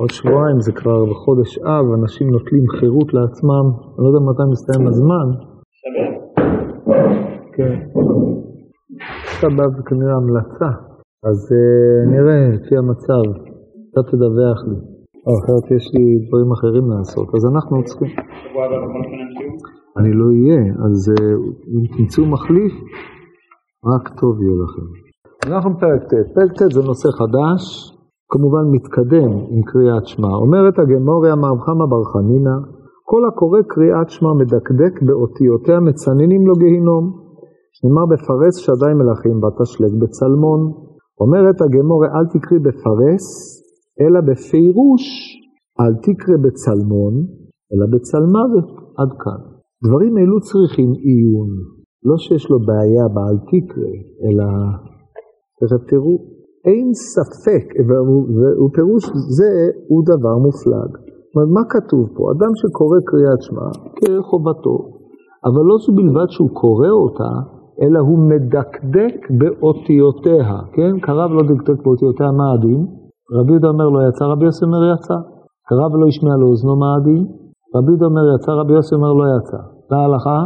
עוד שבועיים זה כבר בחודש אב, אנשים נוטלים חירות לעצמם, אני לא יודע מתי מסתיים הזמן. שווה. כן. שווה זה כנראה המלצה, אז נראה לפי המצב, אתה תדווח לי. אחרת יש לי דברים אחרים לעשות, אז אנחנו צריכים. שבוע הבא בכל שנה שיעור? אני לא אהיה, אז אם תמצאו מחליף, רק טוב יהיה לכם. אנחנו פרק ט', פרק ט' זה נושא חדש, כמובן מתקדם עם קריאת שמע. אומרת הגמורה מאב חמא בר חנינא, כל הקורא קריאת שמע מדקדק באותיותיה מצננים לו גיהנום. נאמר בפרס שדי מלכים ותשלג בצלמון. אומרת הגמורה אל תקרי בפרס, אלא בפירוש, אל תקרי בצלמון, אלא בצלמוות, עד כאן. דברים אלו צריכים עיון. לא שיש לו בעיה באל תקרי, אלא תכף תראו, אין ספק, ופירוש זה הוא דבר מופלג. זאת אומרת, מה כתוב פה? אדם שקורא קריאת שמע, כחובתו, אבל לא זו בלבד שהוא קורא אותה, אלא הוא מדקדק באותיותיה, כן? קרב לא דקדק באותיותיה, מה הדין? רבי יהודה אומר לו יצא, רבי יוסי אומר יצא. קרב לא ישמע לאוזנו, מה הדין? רבי יהודה אומר יצא, רבי יוסי אומר לא יצא. להלכה,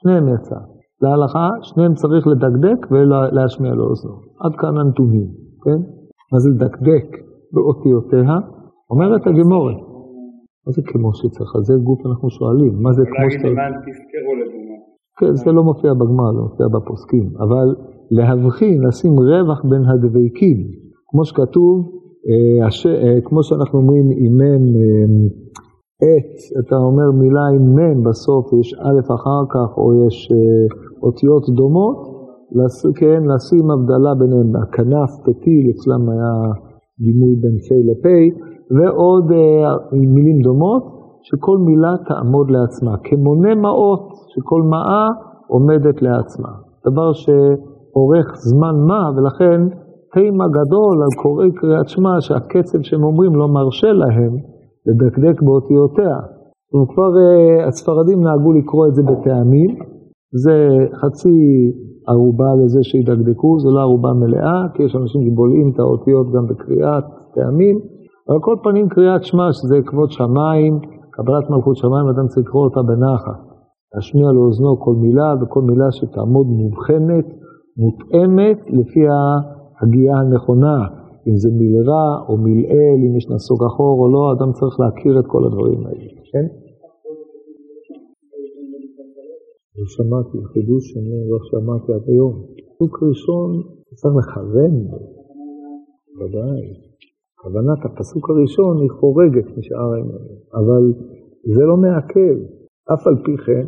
שניהם יצא. להלכה, שניהם צריך לדקדק ולהשמיע לאוזנו. עד כאן הנתונים, כן? מה זה לדקדק באותיותיה? אומרת הגמורה. מה זה כמו שצריך? זה גוף אנחנו שואלים. מה זה כמו שצריך? אולי תזכרו לדוגמה. כן, זה לא מופיע בגמרא, לא מופיע בפוסקים. אבל להבחין, לשים רווח בין הדבקים. כמו שכתוב, כמו שאנחנו אומרים, אימן, אתה אומר מילה אימן בסוף, יש א' אחר כך, או יש אותיות דומות, כן, לשים הבדלה ביניהם, הכנף, פתיל, אצלם היה דימוי בין פה לפה, ועוד מילים דומות, שכל מילה תעמוד לעצמה, כמונה מעות, שכל מעה עומדת לעצמה. דבר שאורך זמן מה, ולכן תימה גדול על קוראי קריאת שמע, שהקצב שהם אומרים לא מרשה להם, לדקדק באותיותיה. וכבר הספרדים נהגו לקרוא את זה בטעמים, זה חצי ערובה לזה שידקדקו, זה לא ערובה מלאה, כי יש אנשים שבולעים את האותיות גם בקריאת טעמים, אבל כל פנים קריאת שמע, שזה כבוד שמיים, קבלת מלכות שמיים, אדם צריך לקרוא אותה בנחת, להשמיע לאוזנו כל מילה, וכל מילה שתעמוד מובחנת, מותאמת, לפי ההגיעה הנכונה, אם זה מילרה או מילאל, אם יש נסוג אחור או לא, אדם צריך להכיר את כל הדברים האלה, כן? לא שמעתי, חידוש שאני לא שמעתי עד היום. פסוק ראשון, צריך לכוון, בוודאי. כוונת הפסוק הראשון היא חורגת משאר האמנים, אבל זה לא מעכב. אף על פי כן,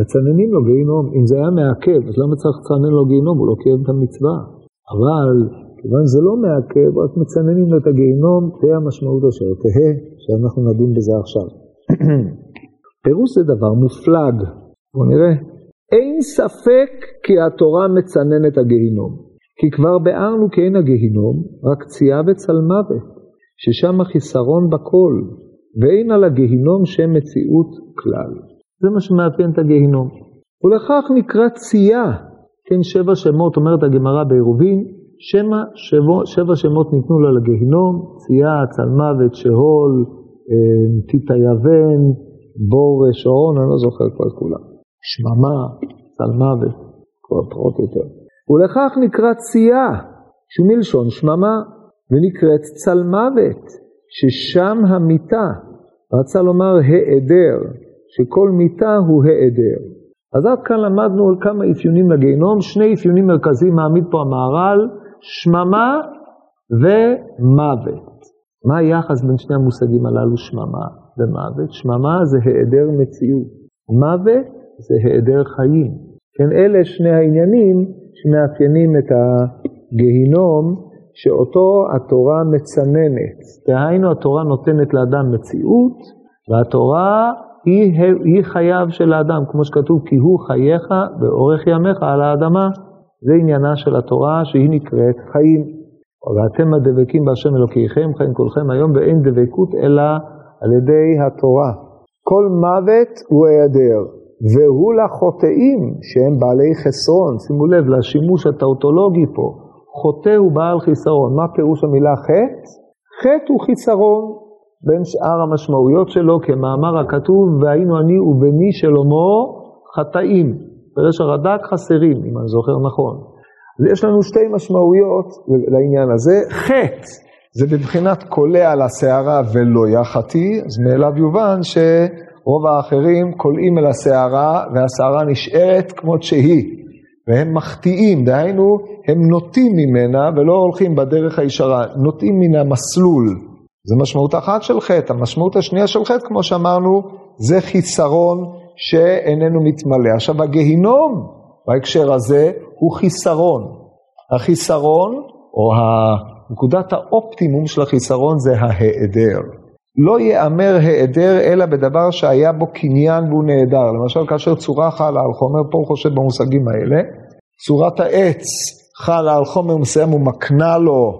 מצננים לו גיהנום. אם זה היה מעכב, אז למה צריך לצנן לו גיהנום? הוא לא קיים את המצווה. אבל כיוון זה לא מעכב, רק מצננים את הגיהנום, תהיה המשמעות אשר תהיה, שאנחנו נדון בזה עכשיו. פירוש זה דבר מופלג. בוא נראה. אין ספק כי התורה מצננת הגיהנום, כי כבר בארנו כי אין הגיהנום, רק צייה וצלמוות, ששם החיסרון בכל, ואין על הגיהנום שם מציאות כלל. זה מה שמאפיין את הגיהנום. ולכך נקרא צייה, כן, שבע שמות, אומרת הגמרא בעירובין, שמה שבע שמות ניתנו לה לגיהנום, צייה, צלמוות, שאול, טיט היוון, בור שעון, אני לא זוכר כבר כולם. שממה, צלמוות, כבר פחות יותר. ולכך נקרא צייה, שהוא מלשון שממה, ונקראת צלמוות, ששם המיטה, רצה לומר העדר, שכל מיטה הוא העדר. אז עד כאן למדנו על כמה אפיונים לגיהנום, שני אפיונים מרכזיים מעמיד פה המהר"ל, שממה ומוות. מה היחס בין שני המושגים הללו, שממה ומוות? שממה זה היעדר מציאות, מוות זה היעדר חיים. כן, אלה שני העניינים שמאפיינים את הגיהנום, שאותו התורה מצננת. דהיינו, התורה נותנת לאדם מציאות, והתורה היא חייו של האדם, כמו שכתוב, כי הוא חייך ואורך ימיך על האדמה. זה עניינה של התורה שהיא נקראת חיים. ואתם הדבקים בהשם אלוקיכם, חיים כולכם היום, ואין דבקות אלא על ידי התורה. כל מוות הוא היעדר, והוא לחוטאים שהם בעלי חסרון. שימו לב לשימוש הטאוטולוגי פה, חוטא הוא בעל חיסרון. מה פירוש המילה חטא? חטא הוא חיסרון. בין שאר המשמעויות שלו כמאמר הכתוב, והיינו אני ובני שלמה חטאים. פרש הרד"ק חסרים, אם אני זוכר נכון. אז יש לנו שתי משמעויות לעניין הזה. חטא, זה בבחינת קולע על השערה ולא יחתי, אז מאליו יובן שרוב האחרים קולעים על השערה, והשערה נשארת כמות שהיא. והם מחטיאים, דהיינו, הם נוטים ממנה ולא הולכים בדרך הישרה, נוטים מן המסלול. זה משמעות אחת של חטא. המשמעות השנייה של חטא, כמו שאמרנו, זה חיסרון שאיננו מתמלא. עכשיו, הגיהנום בהקשר הזה הוא חיסרון. החיסרון, או נקודת האופטימום של החיסרון, זה ההיעדר. לא יאמר היעדר אלא בדבר שהיה בו קניין והוא נהדר. למשל, כאשר צורה חלה על חומר, פול חושב במושגים האלה, צורת העץ חלה על חומר מסוים ומקנה לו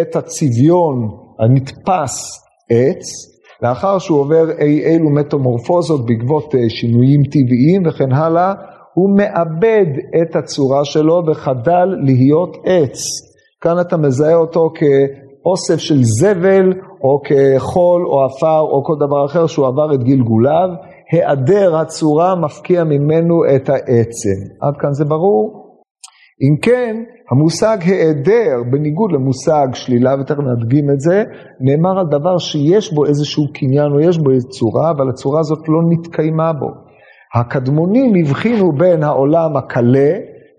את הצביון הנתפס עץ, לאחר שהוא עובר אילו מטמורפוזות בעקבות שינויים טבעיים וכן הלאה, הוא מאבד את הצורה שלו וחדל להיות עץ. כאן אתה מזהה אותו כאוסף של זבל, או כחול, או אפר, או כל דבר אחר שהוא עבר את גלגוליו. היעדר הצורה מפקיע ממנו את העצם. עד כאן זה ברור? אם כן, המושג היעדר, בניגוד למושג שלילה, ותכף נדגים את זה, נאמר על דבר שיש בו איזשהו קניין, או יש בו איזו צורה, אבל הצורה הזאת לא נתקיימה בו. הקדמונים הבחינו בין העולם הקלה,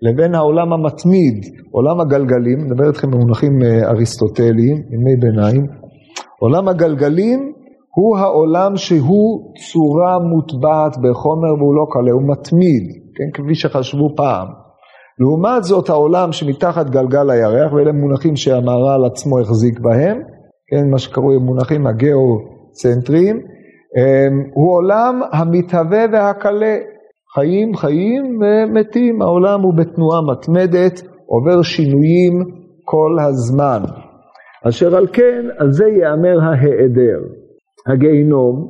לבין העולם המתמיד, עולם הגלגלים, נדבר אתכם במונחים אריסטוטליים, ימי ביניים, עולם הגלגלים הוא העולם שהוא צורה מוטבעת בחומר והוא לא קלה, הוא מתמיד, כן, כפי שחשבו פעם. לעומת זאת העולם שמתחת גלגל הירח, ואלה מונחים שהמהר"ל עצמו החזיק בהם, כן, מה שקרוי מונחים הגיאוצנטריים, הוא עולם המתהווה והקלה, חיים ומתים, העולם הוא בתנועה מתמדת, עובר שינויים כל הזמן. אשר על כן, על זה יאמר ההיעדר. הגיהנום,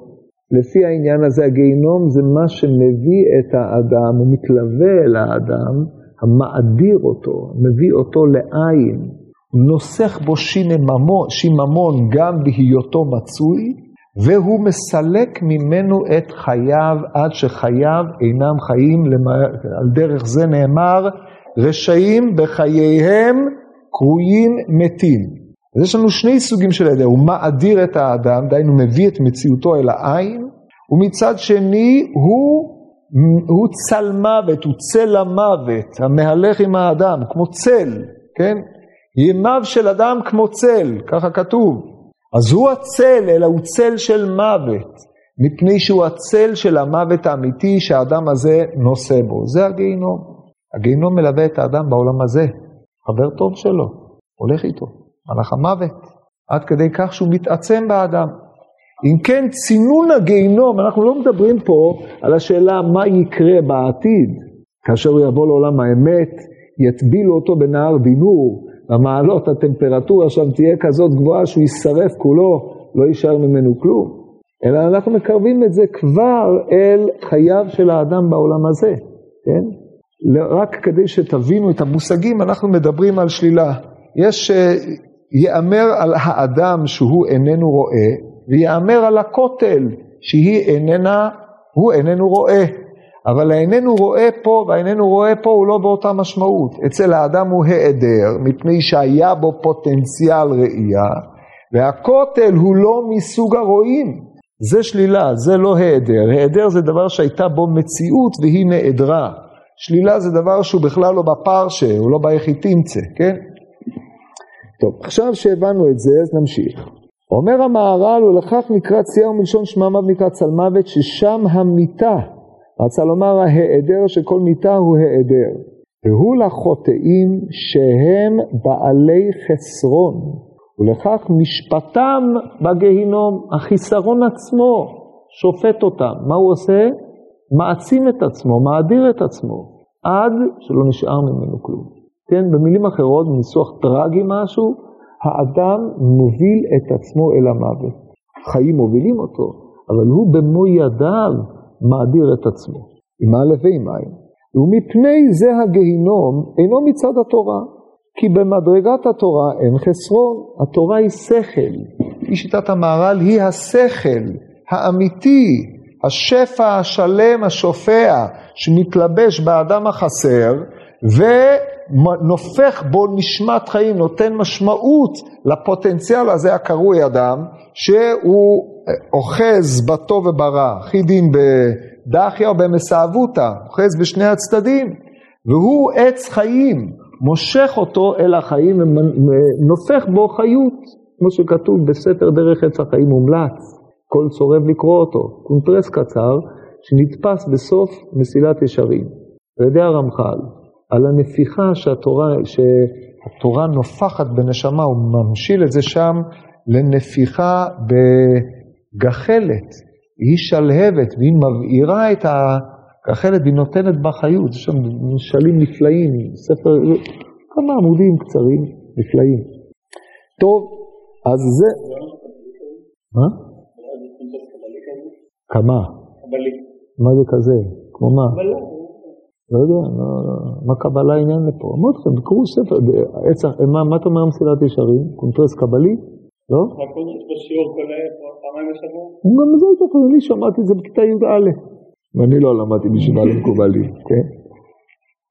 לפי העניין הזה, הגיהנום זה מה שמביא את האדם, הוא מתלווה אל האדם, המאדיר אותו, מביא אותו לעין, נוסח בו שיממון גם בהיותו מצוי, והוא מסלק ממנו את חייו, עד שחייו אינם חיים, על דרך זה נאמר, רשעים בחייהם קרויים מתים. אז יש לנו שני סוגים של היעדר, הוא מאדיר את האדם, דהיינו מביא את מציאותו אל העין, ומצד שני הוא צל מוות, הוא צל המוות, המהלך עם האדם, כמו צל, כן? ימיו של אדם כמו צל, ככה כתוב. אז הוא הצל, אלא הוא צל של מוות, מפני שהוא הצל של המוות האמיתי שהאדם הזה נושא בו. זה הגיהנום. הגיהנום מלווה את האדם בעולם הזה, חבר טוב שלו, הולך איתו. מלאך המוות, עד כדי כך שהוא מתעצם באדם. אם כן, צינון הגיהנום, אנחנו לא מדברים פה על השאלה מה יקרה בעתיד, כאשר הוא יבוא לעולם האמת, יטבילו אותו בנהר דינור, המעלות, הטמפרטורה שם תהיה כזאת גבוהה שהוא יישרף כולו, לא יישאר ממנו כלום. אלא אנחנו מקרבים את זה כבר אל חייו של האדם בעולם הזה, כן? רק כדי שתבינו את המושגים, אנחנו מדברים על שלילה. יש יאמר על האדם שהוא איננו רואה, ויאמר על הכותל שהוא איננו רואה. אבל האיננו רואה פה והאיננו רואה פה הוא לא באותה משמעות. אצל האדם הוא העדר, מפני שהיה בו פוטנציאל ראייה, והכותל הוא לא מסוג הרואים. זה שלילה, זה לא העדר. העדר זה דבר שהייתה בו מציאות והיא נעדרה. שלילה זה דבר שהוא בכלל לא בפרשה, הוא לא ביחיתימצה, כן? טוב, עכשיו שהבנו את זה, אז נמשיך. אומר המהר"ל, ולכך נקרא צייר מלשון שמע מוות נקרא צל מוות, ששם המיטה, רצה לומר ההיעדר שכל מיטה הוא היעדר. והוא לחוטאים שהם בעלי חסרון, ולכך משפטם בגיהנום, החיסרון עצמו, שופט אותם. מה הוא עושה? מעצים את עצמו, מאדיר את עצמו, עד שלא נשאר ממנו כלום. כן, במילים אחרות, ניסוח טרגי משהו, האדם מוביל את עצמו אל המוות. חיים מובילים אותו, אבל הוא במו ידיו מאדיר את עצמו. עם א' ועם עין. ומפני זה הגיהנום אינו מצד התורה, כי במדרגת התורה אין חסרון. התורה היא שכל, היא שיטת המהר"ל, היא השכל האמיתי, השפע השלם השופע שמתלבש באדם החסר ונופך בו נשמת חיים, נותן משמעות לפוטנציאל הזה הקרוי אדם, שהוא אוחז בטוב וברע, חידין בדחיה או במסעבותה, אוחז בשני הצדדים, והוא עץ חיים, מושך אותו אל החיים ונופך בו חיות, כמו שכתוב בספר דרך עץ החיים מומלץ, כל סורב לקרוא אותו, קונטרס קצר שנתפס בסוף מסילת ישרים. על ידי הרמח"ל, על הנפיחה שהתורה נופחת בנשמה, הוא ממשיל את זה שם לנפיחה בגחלת, היא שלהבת והיא מבעירה את הגחלת והיא נותנת בה חיות, יש שם משלים נפלאים, ספר כמה עמודים קצרים נפלאים. טוב, אז זה... מה? כמה? קבלי. מה זה כזה? כמו מה? קבלה. לא יודע, מה קבלה העניין לפה? אמרת לכם, קראו ספר, מה אתה אומר מסילת ישרים? קונטרס קבלי? לא? הכל יש בשיעור כולה, פעמיים השבוע? גם זה הייתה כזה, אני שמעתי את זה בכיתה י"א. ואני לא למדתי בישיבה למקובלים, כן?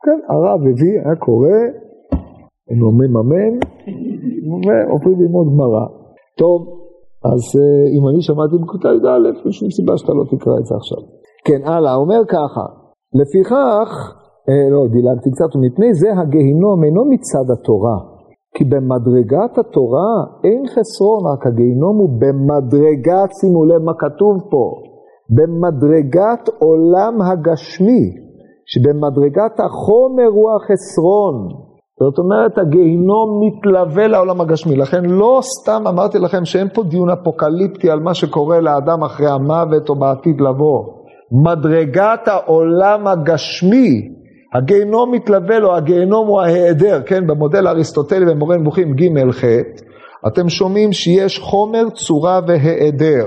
כן, הרב הביא, היה קורא, הם אומרים אמן, ועופרים ללמוד גמרא. טוב. אז אם אני שמעתי בקוטה יד א', יש שום סיבה שאתה לא תקרא את זה עכשיו. כן, הלאה, אומר ככה, לפיכך, לא, דילגתי קצת, ומפני זה הגיהנום אינו מצד התורה, כי במדרגת התורה אין חסרון, רק הגיהנום הוא במדרגת, שימו לב מה כתוב פה, במדרגת עולם הגשמי, שבמדרגת החומר הוא החסרון. זאת אומרת, הגיהנום מתלווה לעולם הגשמי, לכן לא סתם אמרתי לכם שאין פה דיון אפוקליפטי על מה שקורה לאדם אחרי המוות או בעתיד לבוא. מדרגת העולם הגשמי, הגיהנום מתלווה לו, הגיהנום הוא ההיעדר, כן? במודל אריסטוטלי במורה נבוכים ג' ח', אתם שומעים שיש חומר, צורה והיעדר.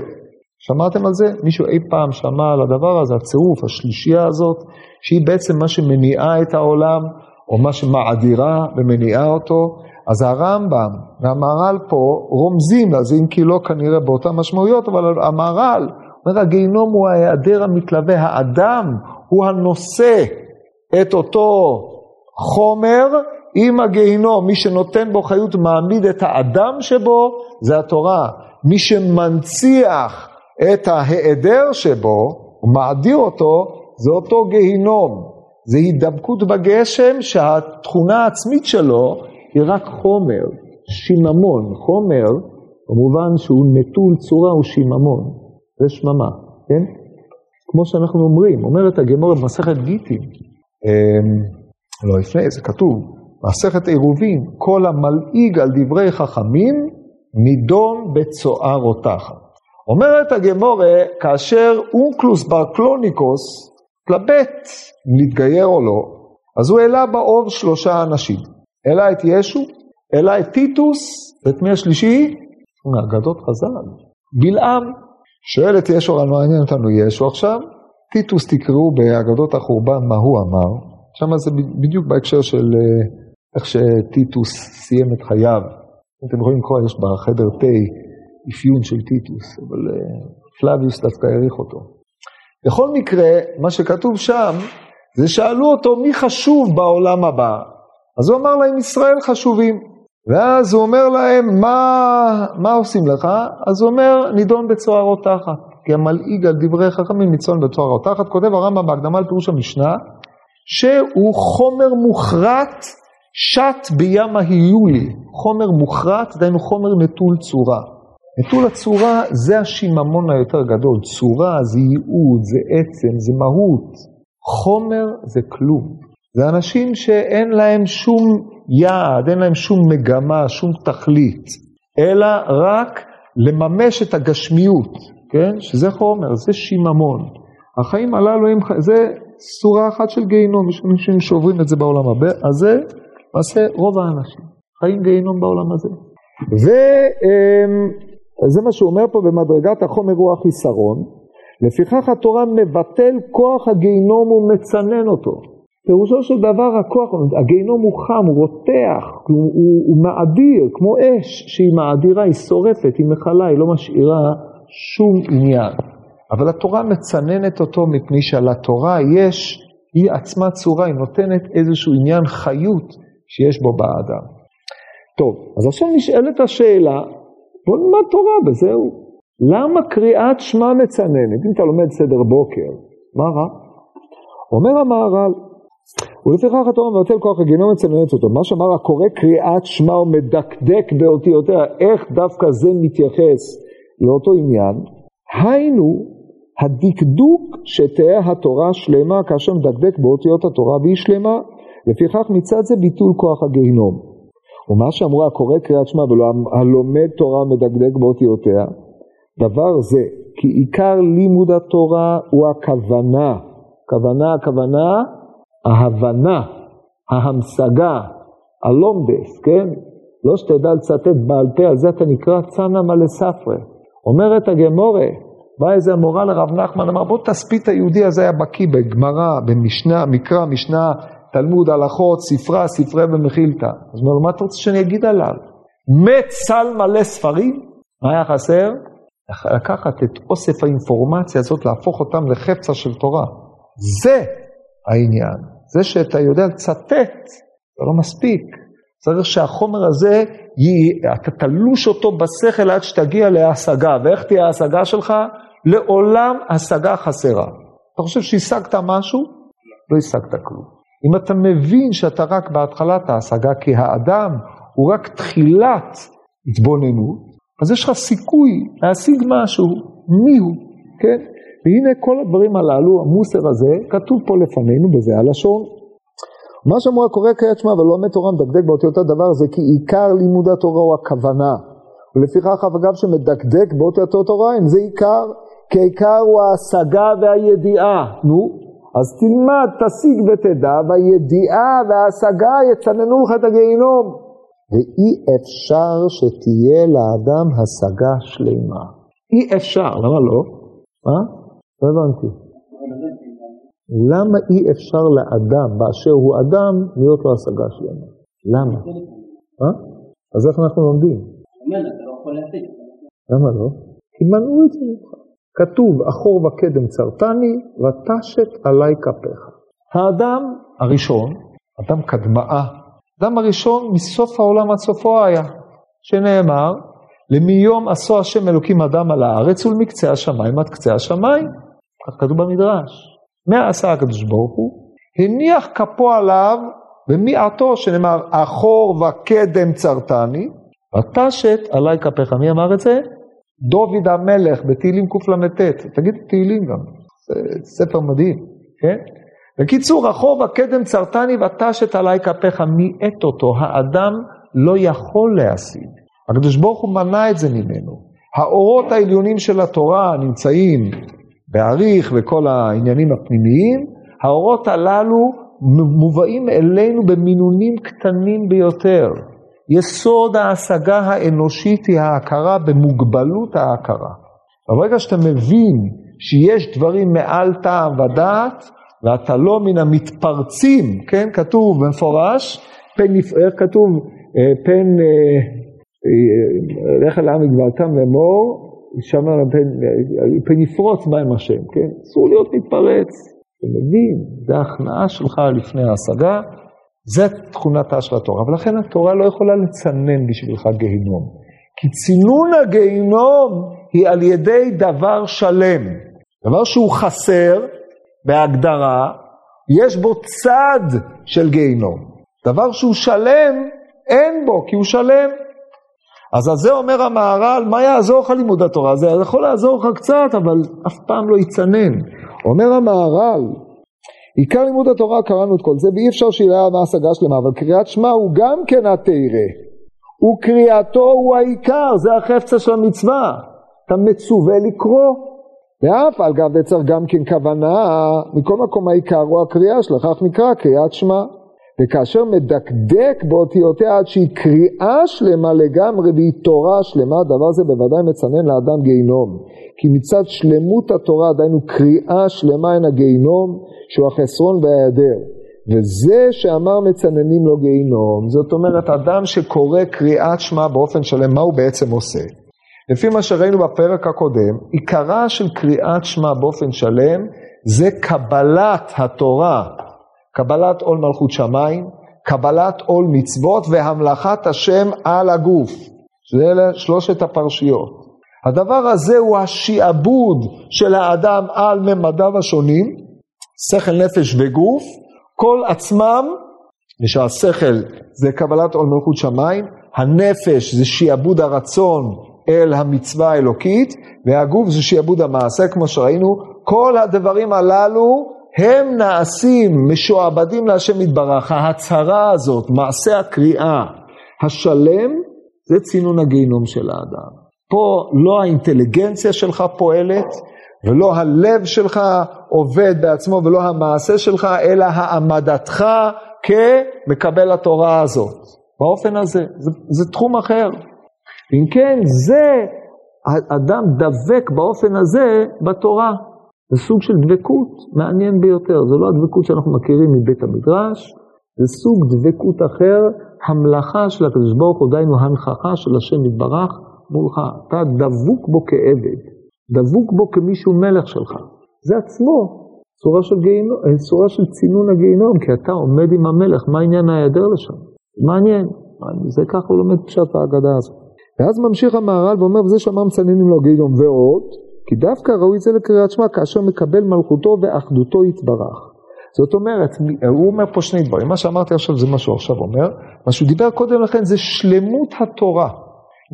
שמעתם על זה? מישהו אי פעם שמע על הדבר הזה, הצירוף, השלישייה הזאת, שהיא בעצם מה שמניעה את העולם, או מה שמאדירה ומניעה אותו. אז הרמב"ם והמהר"ל פה רומזים לזה, אם כי לא כנראה באותן משמעויות, אבל המהר"ל אומר, הגיהנום הוא ההיעדר המתלווה, האדם הוא הנושא את אותו חומר עם הגיהנום, מי שנותן בו חיות מעמיד את האדם שבו, זה התורה, מי שמנציח את ההיעדר שבו, הוא מאדיר אותו, זה אותו גיהנום. זה הידבקות בגשם שהתכונה העצמית שלו היא רק חומר, שיממון. חומר, במובן שהוא נטול צורה, הוא שיממון, זה שממה, כן? כמו שאנחנו אומרים, אומרת הגמרא במסכת גיטין, לא לפני, זה כתוב, מסכת עירובין, כל המלעיג על דברי חכמים נידון בצואה רותחת. אומרת הגמרא, כאשר אונקלוס ברקלוניקוס, התלבט אם להתגייר או לא, אז הוא העלה באוב 3 אנשים, העלה את ישו, העלה את טיטוס, ואת מי השלישי? מאגדות חז"ל, בלעם. שואל את ישו, על מה עניין אותנו ישו עכשיו? טיטוס תקראו באגדות החורבן מה הוא אמר, שם זה בדיוק בהקשר של איך שטיטוס סיים את חייו. אתם יכולים לקרוא, יש בחדר פי אפיון של טיטוס, אבל פלאביוס דווקא העריך אותו. בכל מקרה, מה שכתוב שם, זה שאלו אותו מי חשוב בעולם הבא. אז הוא אמר להם, ישראל חשובים. ואז הוא אומר להם, מה עושים לך? אז הוא אומר, נידון בצואה רותחת. כי המלעיג על דברי חכמים נידון בצואה רותחת. כותב הרמב"ם בהקדמה לפירוש המשנה, שהוא חומר מוחרט שט בים ההיולי. חומר מוחרט, דהיינו חומר נטול צורה. נטול הצורה זה השיממון היותר גדול, צורה זה ייעוד, זה עצם, זה מהות, חומר זה כלום. זה אנשים שאין להם שום יעד, אין להם שום מגמה, שום תכלית, אלא רק לממש את הגשמיות, כן? שזה חומר, זה שיממון. החיים הללו הם, זה צורה אחת של גיהנום, יש אנשים שעוברים את זה בעולם הזה, עושה רוב האנשים, חיים גיהנום בעולם הזה. זה מה שהוא אומר פה, במדרגת החומר הוא החיסרון, לפיכך התורה מבטל כוח הגיהנום ומצנן אותו. פירושו של דבר הכוח, הגיהנום הוא חם, הוא רותח, הוא מאדיר, כמו אש שהיא מאדירה, היא שורפת, היא מכלה, היא לא משאירה שום עניין. אבל התורה מצננת אותו מפני שעל התורה יש, היא עצמה צורה, היא נותנת איזשהו עניין חיות שיש בו באדם. טוב, אז עכשיו נשאלת השאלה, בוא נלמד תורה וזהו. למה קריאת שמע מצננת? אם אתה לומד סדר בוקר, מה רע? אומר המהר"ל, ולפיכך התורה מבטל כוח הגיהנום מצננת אותו. מה שאמר הקורא קריאת שמע הוא מדקדק באותיותיה, איך דווקא זה מתייחס לאותו עניין? היינו הדקדוק שתהיה התורה שלמה כאשר מדקדק באותיות התורה והיא שלמה, לפיכך מצד זה ביטול כוח הגיהנום. ומה שאמרה הקורא קריאת שמע ולא הלומד תורה מדקדק באותיותיה, דבר זה כי עיקר לימוד התורה הוא הכוונה, הכוונה ההבנה, ההמשגה, הלומדס, כן? לא שתדע לצטט בעל פה, על זה אתה נקרא צנא מלא ספרא. אומרת הגמורה, בא איזה המורה לרב נחמן, אמר בוא תספיד את היהודי הזה היה בקיא בגמרא, במשנה, מקרא, משנה, תלמוד, הלכות, ספרה, ספרי ומחילתא. אז מה, מה אתה רוצה שאני אגיד עליו? מצל מלא ספרים? מה היה חסר? לקחת את אוסף האינפורמציה הזאת, להפוך אותם לחפצה של תורה. זה העניין. זה שאתה יודע לצטט, זה לא מספיק. צריך שהחומר הזה, אתה תלוש אותו בשכל עד שתגיע להשגה. ואיך תהיה ההשגה שלך? לעולם השגה חסרה. אתה חושב שהשגת משהו? לא השגת כלום. אם אתה מבין שאתה רק בהתחלת ההשגה, כי האדם הוא רק תחילת התבוננות, אז יש לך סיכוי להשיג משהו, מיהו, כן? והנה כל הדברים הללו, המוסר הזה, כתוב פה לפנינו בזה הלשון. מה שאמרה קורא קריאת שמע ולומד תורה מדקדק באותיות הדבר זה כי עיקר לימוד התורה הוא הכוונה. ולפיכך אגב שמדקדק באותיות תורה אם זה עיקר, כי עיקר הוא ההשגה והידיעה. נו, אז תלמד, תשיג ותדע, והידיעה וההשגה יצננו לך את הגיהנום. ואי אפשר שתהיה לאדם השגה שלמה. אי אפשר, למה לא? מה? לא הבנתי. למה אי אפשר לאדם, באשר הוא אדם, להיות לו השגה שלמה? למה? אז איך אנחנו לומדים? למה לא? כי מנעו את זה ממך. כתוב, אחור וקדם צרתני, ותשת עלי כפיך. האדם הראשון, אדם קדמאה, אדם הראשון מסוף העולם עד סופו היה, שנאמר, למיום עשו השם אלוקים אדם על הארץ ולמקצה השמיים עד קצה השמיים, כך כתוב במדרש. מה עשה הקדוש ברוך הוא? הניח כפו עליו ומיעתו, שנאמר, אחור וקדם צרתני, ותשת עלי כפיך. מי אמר את זה? דוד המלך בתהילים קלט. תגיד תהילים גם, זה ספר מדהים, כן? בקיצור, אחור וקדם צרתני ותשת עלי כפיך, מיעט אותו, האדם לא יכול להשיג. הקדוש ברוך הוא מנע את זה ממנו. האורות העליונים של התורה נמצאים בעריך וכל העניינים הפנימיים, האורות הללו מובאים אלינו במינונים קטנים ביותר. יסוד ההשגה האנושית היא ההכרה במוגבלות ההכרה. ברגע שאתה מבין שיש דברים מעל טעם ודעת, ואתה לא מן המתפרצים, כן, כתוב במפורש, כתוב, פן, לך אל העם וגבלתם לאמור, שמע פן יפרוץ בהם השם, כן, אסור להיות מתפרץ, אתם יודעים, זה ההכנעה שלך לפני ההשגה, זה תכונתה של התורה, ולכן התורה לא יכולה לצנן בשבילך גיהנום, כי צינון הגיהנום היא על ידי דבר שלם, דבר שהוא חסר, בהגדרה, יש בו צד של גיהנום. דבר שהוא שלם, אין בו, כי הוא שלם. אז על זה אומר המהר"ל, מה יעזור לך לימוד התורה? זה יכול לעזור לך קצת, אבל אף פעם לא יצנן. אומר המהר"ל, עיקר לימוד התורה קראנו את כל זה, ואי אפשר שיהיה מהשגה שלמה, אבל קריאת שמע הוא גם כן התורה. וקריאתו הוא העיקר, זה החפצה של המצווה. אתה מצווה לקרוא. ואף על גב יצר גם כן כוונה, מכל מקום העיקר הוא הקריאה שלך, כך נקרא קריאת שמע. וכאשר מדקדק באותיותיה עד שהיא קריאה שלמה לגמרי והיא תורה שלמה, הדבר זה בוודאי מצנן לאדם גיהנום. כי מצד שלמות התורה עדיין הוא קריאה שלמה אין הגיהנום, שהוא החסרון וההיעדר. וזה שאמר מצננים לו גיהנום, זאת אומרת, אדם שקורא קריאת שמע באופן שלם, מה הוא בעצם עושה? לפי מה שראינו בפרק הקודם, עיקרה של קריאת שמע באופן שלם, זה קבלת התורה, קבלת עול מלכות שמיים, קבלת עול מצוות והמלכת השם על הגוף. זה שלושת הפרשיות. הדבר הזה הוא השיעבוד של האדם על ממדיו השונים, שכל נפש וגוף, כל עצמם, ושהשכל זה קבלת עול מלכות שמיים, הנפש זה שיעבוד הרצון אל המצווה האלוקית, והגוף זה שיעבוד המעשה, כמו שראינו, כל הדברים הללו הם נעשים, משועבדים להשם יתברך. ההצהרה הזאת, מעשה הקריאה השלם, זה צינון הגיהנום של האדם. פה לא האינטליגנציה שלך פועלת, ולא הלב שלך עובד בעצמו, ולא המעשה שלך, אלא העמדתך כמקבל התורה הזאת. באופן הזה, זה תחום אחר. אם כן, זה, האדם דבק באופן הזה בתורה. זה סוג של דבקות מעניין ביותר, זה לא הדבקות שאנחנו מכירים מבית המדרש, זה סוג דבקות אחר, המלאכה של הקדוש ברוך הוא, דהיינו הנכחה של השם יתברך מולך, אתה דבוק בו כעבד, דבוק בו כמישהו מלך שלך, זה עצמו, צורה של צינון הגיהנום, כי אתה עומד עם המלך, מה העניין ההיעדר לשם? מעניין, זה ככה הוא לומד פשט ההגדה הזאת. ואז ממשיך המהר"ל ואומר, וזה שאמר מצננים לו גיהנום ועוד, כי דווקא ראוי זה לקריאת שמע כאשר מקבל מלכותו ואחדותו יתברך. זאת אומרת, הוא אומר פה שני דברים, מה שאמרתי עכשיו זה מה שהוא עכשיו אומר, מה שהוא דיבר קודם לכן זה שלמות התורה.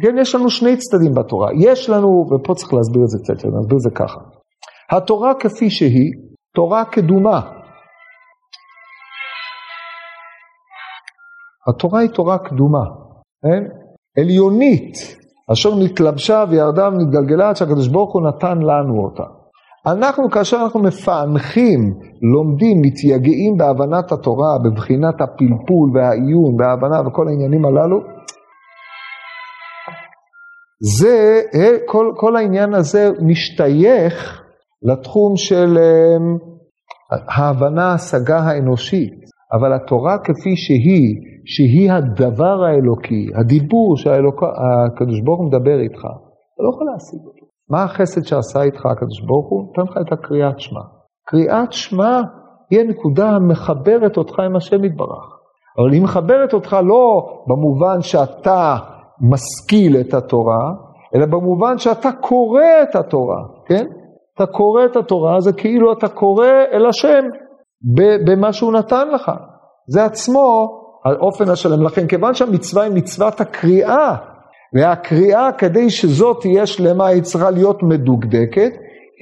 כן, יש לנו שני צדדים בתורה, יש לנו, ופה צריך להסביר את זה קצת, להסביר את זה ככה. התורה כפי שהיא, תורה קדומה. התורה היא תורה קדומה, כן? עליונית. אשר נתלבשה וירדה ונתגלגלה עד שהקדוש ברוך הוא נתן לנו אותה. אנחנו כאשר אנחנו מפענחים, לומדים, מתייגעים בהבנת התורה, בבחינת הפלפול והעיון וההבנה וכל העניינים הללו, זה, כל העניין הזה משתייך לתחום של ההבנה, ההשגה האנושית. אבל התורה כפי שהיא, שהיא הדבר האלוקי, הדיבור שהקדוש ברוך הוא מדבר איתך, אתה לא יכול להשיג אותו. מה החסד שעשה איתך הקדוש ברוך הוא? נתן לך את הקריאת שמע. קריאת שמע היא הנקודה המחברת אותך עם השם יתברך. אבל היא מחברת אותך לא במובן שאתה משכיל את התורה, אלא במובן שאתה קורא את התורה, כן? אתה קורא את התורה, זה כאילו אתה קורא אל השם במה שהוא נתן לך. זה עצמו האופן השלם. לכן, כיוון שהמצווה היא מצוות הקריאה, והקריאה כדי שזאת תהיה שלמה, היא צריכה להיות מדוקדקת,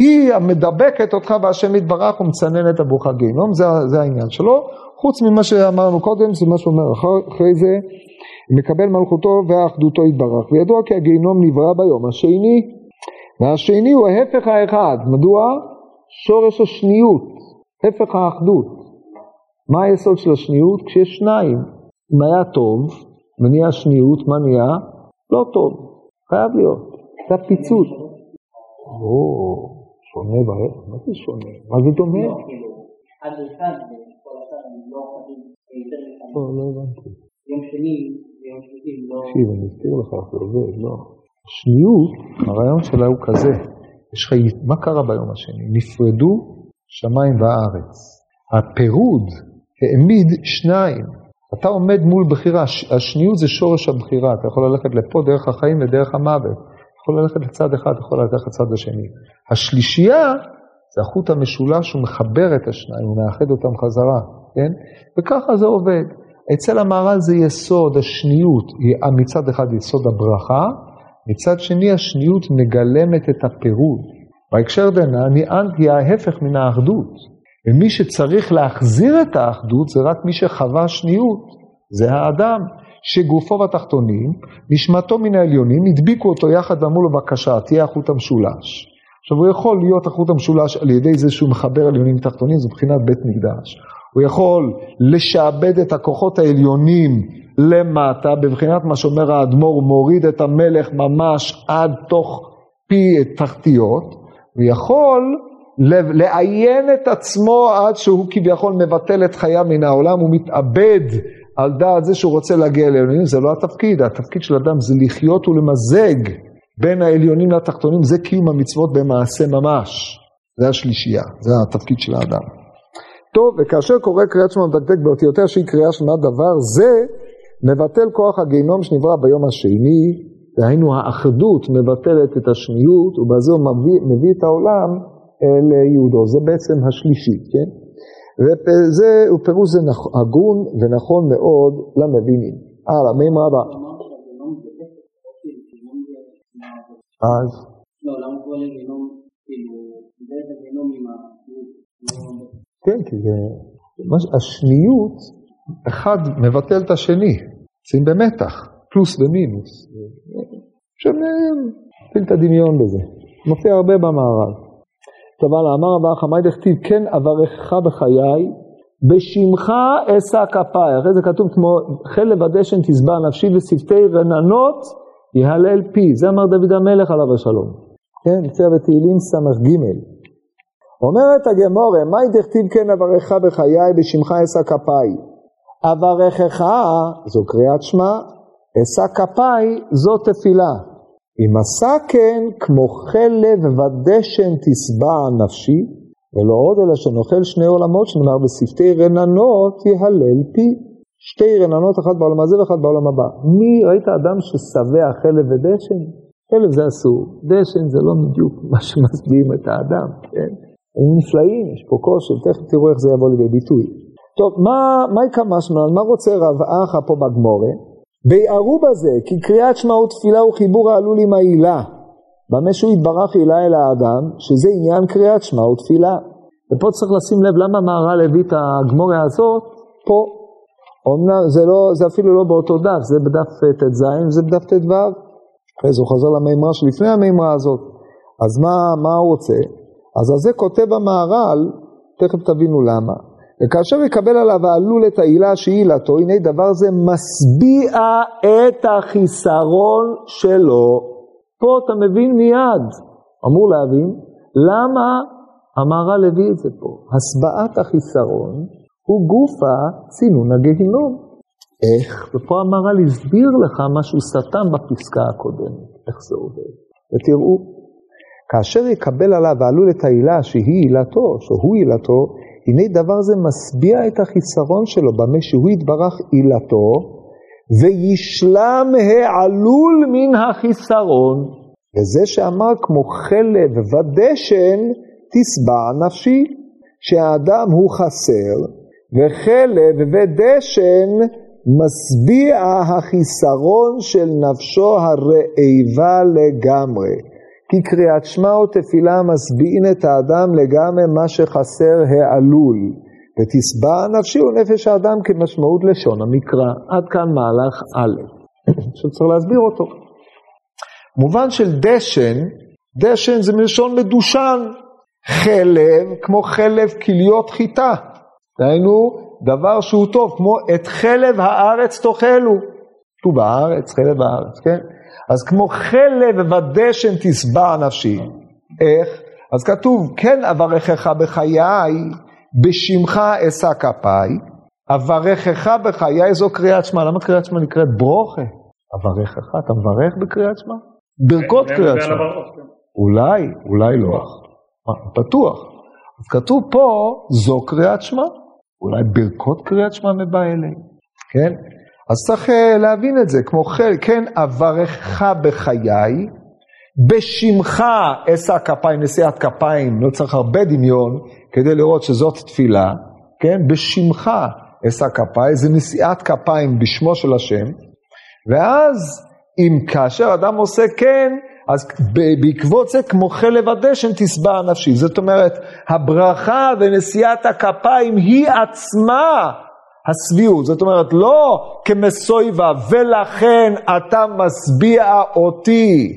היא המדבקת אותך והשם יתברך ומצננת עבורך גיהנום, זה העניין שלו. חוץ ממה שאמרנו קודם, זה מה שאומר אחרי זה, מקבל מלכותו ואחדותו יתברך, וידוע כי הגיהנום נברא ביום השני, והשני הוא ההפך האחד. מדוע? שורש השניות, הפך האחדות. מה היסוד של השניות? כשיש שניים. אם היה טוב, מניעה שניות, מניעה, לא טוב. חייב להיות. זה פיצוץ. שונה בהם. מה זה שונה? מה זה דומה? עד אחד, כל אחד, לא חדים, יותר לכם. לא הבנתי. יום שני, יום שני, לא... תקשיב, אני אזכיר לך, זה עובד, לא. השניות, הרעיון שלה הוא כזה. מה קרה ביום השני? נפרדו שמיים וארץ. הפירוד, העמיד שניים. אתה עומד מול בחירה, השניות זה שורש הבחירה, אתה יכול ללכת לפה דרך החיים ודרך המוות, אתה יכול ללכת לצד אחד, אתה יכול ללכת לצד השני. השלישייה זה החוט המשולש, הוא מחבר את השניים, הוא מאחד אותם חזרה, כן? וככה זה עובד. אצל המהר"ל זה יסוד, השניות, מצד אחד יסוד הברכה, מצד שני השניות מגלמת את הפירוד. בהקשר דנא, היא ההפך מן האחדות. ומי שצריך להחזיר את האחדות זה רק מי שחווה שניות, זה האדם שגופו בתחתונים, נשמתו מן העליונים, הדביקו אותו יחד ואמרו לו בבקשה, תהיה החוט המשולש. עכשיו הוא יכול להיות החוט המשולש על ידי זה שהוא מחבר עליונים ותחתונים, זה מבחינת בית מקדש. הוא יכול לשעבד את הכוחות העליונים למטה, בבחינת מה שאומר האדמו"ר, מוריד את המלך ממש עד תוך פי תחתיות, הוא יכול לעיין את עצמו עד שהוא כביכול מבטל את חיה מן העולם, הוא מתאבד על דעת זה שהוא רוצה להגיע לעליונים, זה לא התפקיד, התפקיד של אדם זה לחיות ולמזג בין העליונים לתחתונים, זה קיום המצוות במעשה ממש, זה השלישייה, זה התפקיד של האדם. טוב, וכאשר קורא קריאת שמע מדקדק באותיותיה שהיא קריאה שמע, דבר זה מבטל כוח הגיהנום שנברא ביום השני, דהיינו האחדות מבטלת את השניות, ובזה הוא מביא את העולם ליהודו, זה בעצם השלישי, כן? וזהו פירוש זה הגון ונכון מאוד למבינים. הלאה, מי מה הבא? אז? לא, למה כל הגנום, כאילו, זה את הגנום עם ה... כן, כי זה... השניות, אחד מבטל את השני, שים במתח, פלוס ומינוס. עכשיו, תפיל את הדמיון בזה. מופיע הרבה במערב. אבל אמר רבא חמאי דכתיב, כן אברכך בחיי, בשמך אשא כפיי. אחרי זה כתוב כמו חלב הדשן תשבע נפשי ושפתי רננות יהלל פי. זה אמר דוד המלך עליו השלום. כן, קצת בתהילים סמ"ג. אומרת הגמורה, מאי דכתיב כן אברכך בחיי, בשמך אשא כפיי. אברכך זו קריאת שמע, אשא כפיי זו תפילה. אם עשה כן כמו חלב ודשן תשבע נפשי, ולא עוד אלא שנוכל שני עולמות שנאמר בשפתי רננות יהלל פי. שתי רננות, אחת בעולם הזה ואחת בעולם הבא. מי ראית אדם ששבע חלב ודשן? חלב זה אסור, דשן זה לא בדיוק מה שמסביעים את האדם, כן? הם נפלאים, יש פה קושי, תכף תראו איך זה יבוא לידי ביטוי. טוב, מה יקרה משמע? מה רוצה רב אחא פה בגמורה? ביארו בזה, כי קריאת שמע ותפילה הוא חיבור העלול עם העילה, במה שהוא יתברך עילה אל האדם, שזה עניין קריאת שמע ותפילה. ופה צריך לשים לב למה מהר"ל הביא את הגמורה הזאת, פה. אומנם זה אפילו לא באותו דף, זה בדף ט"ז, זה בדף ט"ו. אז הוא חוזר למימרה שלפני המימרה הזאת. אז מה הוא רוצה? אז זה כותב המהר"ל, תכף תבינו למה. וכאשר יקבל עליו העלול את העילה שהיא עילתו, הנה דבר זה משביע את החיסרון שלו. פה אתה מבין מיד, אמור להבין, למה המהר"ל הביא את זה פה. השבעת החיסרון הוא גופה צינון הגיהנום. איך? ופה המהר"ל הסביר לך משהו סתם בפסקה הקודמת, איך זה עובד. ותראו, כאשר יקבל עליו העלול את העילה שהיא עילתו, שהוא עילתו, הנה דבר זה משביע את החיסרון שלו, במה שהוא יתברך עילתו, וישלם העלול מן החיסרון. וזה שאמר כמו חלב ודשן, תשבע נפשי, שהאדם הוא חסר, וחלב ודשן משביע החיסרון של נפשו הרעיבה לגמרי. כי קריאת שמע ותפילה משביעים את האדם לגמרי מה שחסר העלול. ותשבע נפשי ונפש האדם כמשמעות לשון המקרא. עד כאן מהלך א'. עכשיו צריך להסביר אותו. מובן של דשן, דשן זה מלשון מדושן. חלב, כמו חלב כליות חיטה. דהיינו, דבר שהוא טוב, כמו את חלב הארץ תאכלו. כתוב בארץ, חלב הארץ, כן? אז כמו חלב ודשן תשבע נפשי. איך? אז כתוב, כן אברכך בחיי, בשמך אשא כפיי. אברכך בחיי זו קריאת שמע. למה קריאת שמע נקראת ברוכה? אברכך, אתה מברך בקריאת שמע? ברכות קריאת שמע. אולי, אולי לא. פתוח. אז כתוב פה, זו קריאת שמע. אולי ברכות קריאת שמע מבא אליי. כן? אז צריך להבין את זה, כמו כן אברכך בחיי, בשמך אשא כפיים, נשיאת כפיים, לא צריך הרבה דמיון, כדי לראות שזאת תפילה, כן, בשמך אשא כפיים, זה נשיאת כפיים בשמו של השם, ואז אם כאשר אדם עושה כן, אז בעקבות זה כמו חלב הדשן תשבע נפשי, זאת אומרת, הברכה ונשיאת הכפיים היא עצמה, הסביעות, זאת אומרת, לא כמסויבה, ולכן אתה משביע אותי,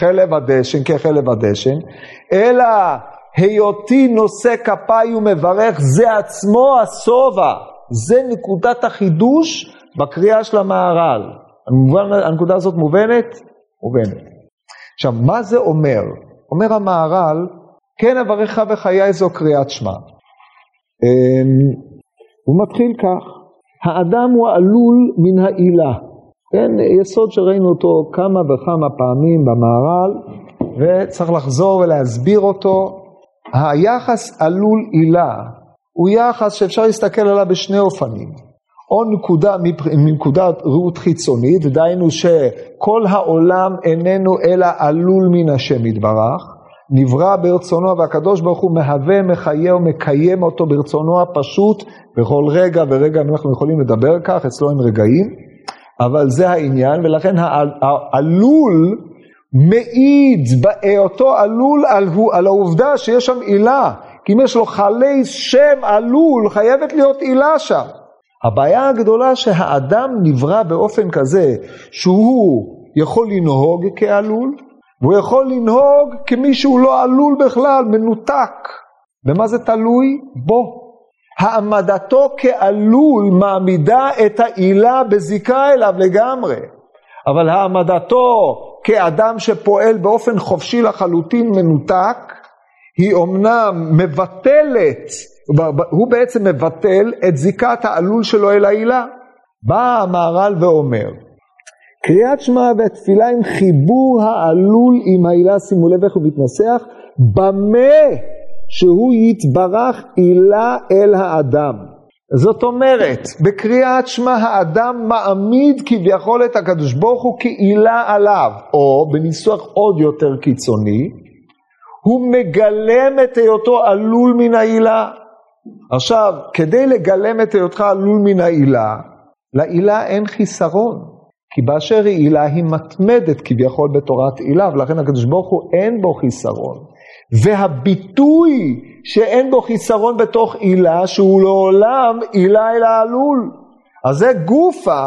חלב הדשן, כחלב הדשן, אלא היותי נושא כפיי ומברך, זה עצמו הסובה, זה נקודת החידוש בקריאה של המהר"ל. הנקודה הזאת מובנת? מובנת. עכשיו, מה זה אומר? אומר המהר"ל, כן אברך בחיי, זו קריאת שמע. הוא מתחיל כך, האדם הוא עלול מן העילה. כן, יסוד שראינו אותו כמה וכמה פעמים במערל, וצריך לחזור ולהסביר אותו. היחס עלול עילה, הוא יחס שאפשר להסתכל עליו בשני אופנים. או נקודה מנקודת ראות חיצונית, דהיינו שכל העולם איננו אלא עלול מן השם יתברך, נברא ברצונו, והקדוש ברוך הוא מהווה, מחיה ומקיים אותו ברצונו הפשוט, בכל רגע ורגע אנחנו יכולים לדבר כך, אצלו אין רגעים, אבל זה העניין, ולכן העלול מעיד, אותו עלול על העובדה שיש שם עילה, כי אם יש לו חלי שם עלול, חייבת להיות עילה שם. הבעיה הגדולה שהאדם נברא באופן כזה, שהוא יכול לנהוג כעלול, והוא יכול לנהוג כמישהו לא עלול בכלל, מנותק. ומה זה תלוי? בו. העמדתו כעלול מעמידה את העילה בזיקה אליו לגמרי. אבל העמדתו כאדם שפועל באופן חופשי לחלוטין מנותק, היא אומנם מבטלת, הוא בעצם מבטל את זיקת העלול שלו אל העילה. בא המהר"ל ואומר, קריאת שמע והתפילה עם חיבור העלול עם העילה, שימו לב איך הוא מתנסח, במה שהוא יתברך עילה אל האדם. זאת אומרת, בקריאת שמע האדם מעמיד כביכול את הקדוש ברוך הוא כעילה עליו, או בניסוח עוד יותר קיצוני, הוא מגלם את היותו עלול מן העילה. עכשיו, כדי לגלם את היותך עלול מן העילה, לעילה אין חיסרון. כי באשר היא עילה היא מתמדת כביכול בתורת עילה, ולכן הקדוש ברוך הוא אין בו חיסרון. והביטוי שאין בו חיסרון בתוך עילה, שהוא לעולם עילה אלא עלול. אז זה גופה,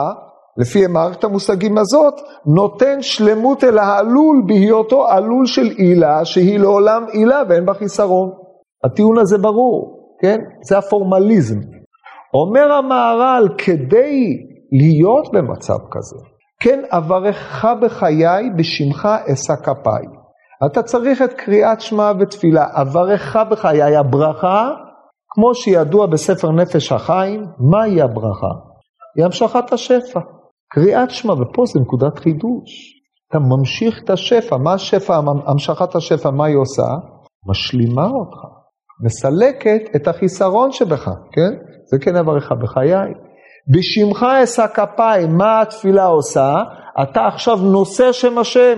לפי מערכת המושגים הזאת, נותן שלמות אל העלול בהיותו עלול של עילה, שהיא לעולם עילה ואין בה חיסרון. הטיעון הזה ברור, כן? זה הפורמליזם. אומר המהר"ל, כדי להיות במצב כזה, כן אברכך בחיי, בשמך אשא כפיי. אתה צריך את קריאת שמע ותפילה, אברכך בחיי, הברכה, כמו שידוע בספר נפש החיים, מהי הברכה? היא המשכת השפע. קריאת שמע, ופה זה נקודת חידוש. אתה ממשיך את השפע, מה השפע, המשכת השפע, מה היא עושה? משלימה אותך, מסלקת את החיסרון שבך, כן? זה כן אברכך בחיי. בשמך אשא כפיים, מה התפילה עושה? אתה עכשיו נושא שם השם.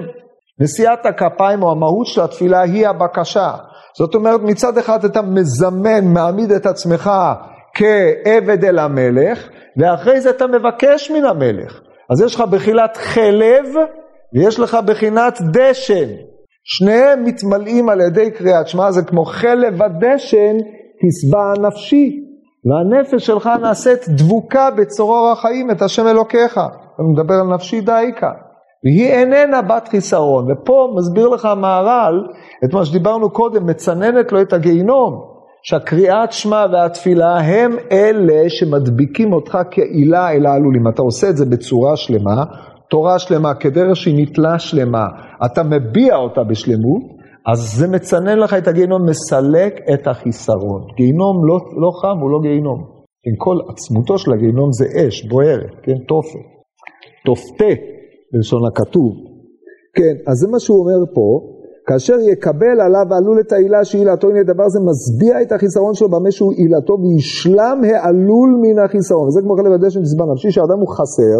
נשיאת הכפיים או המהות של התפילה היא הבקשה. זאת אומרת, מצד אחד אתה מזמן, מעמיד את עצמך כעבד אל המלך, ואחרי זה אתה מבקש מן המלך. אז יש לך בחינת חלב, ויש לך בחינת דשן. שניהם מתמלאים על ידי קריאת שמע, זה כמו חלב ודשן, תשבע נפשי. והנפש שלך נעשית דבוקה בצרור החיים, את השם אלוקיך. אני מדבר על נפשי דייקה. והיא איננה בת חיסרון. ופה מסביר לך המהר"ל, את מה שדיברנו קודם, מצננת לו את הגיהנום. שהקריאת שמע והתפילה הם אלה שמדביקים אותך כעילה אל העלול. אם אתה עושה את זה בצורה שלמה, תורה שלמה, כדרך שהיא נתלה שלמה, אתה מביע אותה בשלמות, אז זה מצנן לך את הגיהנום, מסלק את החיסרון. גיהנום לא חם, הוא לא גיהנום. כל עצמותו של הגיהנום זה אש, בוערת, כן, תופת. תופתה, בלשון הכתוב. כן, אז זה מה שהוא אומר פה, כאשר יקבל עליו עלול את העילה שעילתו, הנה דבר זה מסביע את החיסרון שלו במה שהוא עילתו, וישלם העלול מן החיסרון. וזה כמו חלב הדשן בזמן נפשי, שהאדם הוא חסר,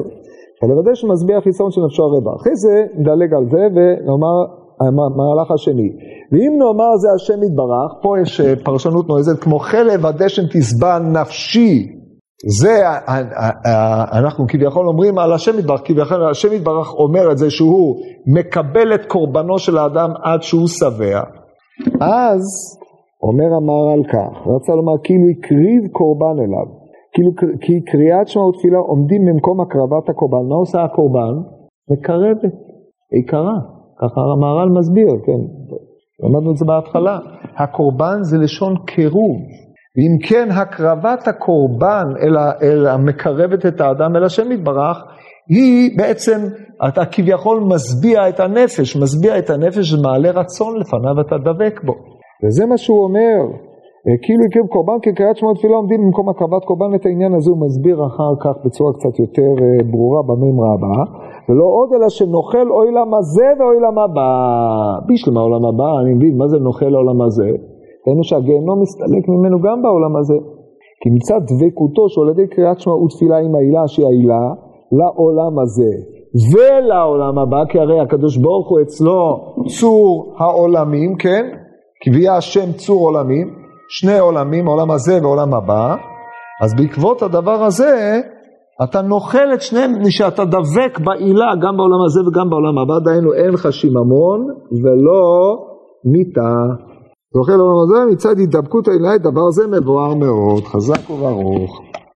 חלב הדשן מסביע החיסרון של נפשו הרבה. אחרי זה נדלג על זה ונאמר המהלך השני. ואם נאמר זה השם יתברך, פה יש פרשנות נועזת כמו חלב הדשן תשבע נפשי, זה אנחנו כביכול אומרים על השם יתברך, כביכול השם יתברך אומר את זה שהוא מקבל את קורבנו של האדם עד שהוא שבע. אז אומר המהר"ל כך, רצה לומר כאילו הקריב קורבן אליו, כאילו כי קריאת שמע ותפילה עומדים במקום הקרבת הקורבן. מה עושה הקורבן? מקרבת, עיקרה, ככה המהר"ל מסביר, כן, למדנו את זה בהתחלה. הקורבן זה לשון קירוב, ואם כן, הקרבת הקורבן אל המקרבת את האדם, אל השם יתברך, היא בעצם, אתה כביכול מסביע את הנפש, מעלה רצון לפניו, אתה דבק בו. וזה מה שהוא אומר, כאילו יקריב קורבן, כי קריאת שמע ותפילה עומדים במקום הקרבת קורבן. את העניין הזה הוא מסביר אחר כך בצורה קצת יותר ברורה במימרה הבאה, ולא עוד אלא שנוכל אוי למה זה ואוי למה הבא. בשלמה העולם הבא, אני מבין מה זה נוכל העולם הזה, ראינו שהגיהנום מסתלק ממנו גם בעולם הזה, כי מצד דבקותו שעל ידי קריאת שמע ותפילה עם העילה שהיא העילה לעולם הזה ולעולם הבא, כי הרי הקדוש ברוך הוא אצלו צור העולמים, כן? קביעה השם צור עולמים, שני עולמים, העולם הזה ועולם הבא. אז בעקבות הדבר הזה אתה נוחל את שניהם, שאתה דבק בעילה גם בעולם הזה וגם בעולם הבא, דהיינו אין לך שיממון ולא מיתה. נוחל לעולם הזה מצד הידבקות העילה, דבר זה מבואר מאוד, חזק וברוך.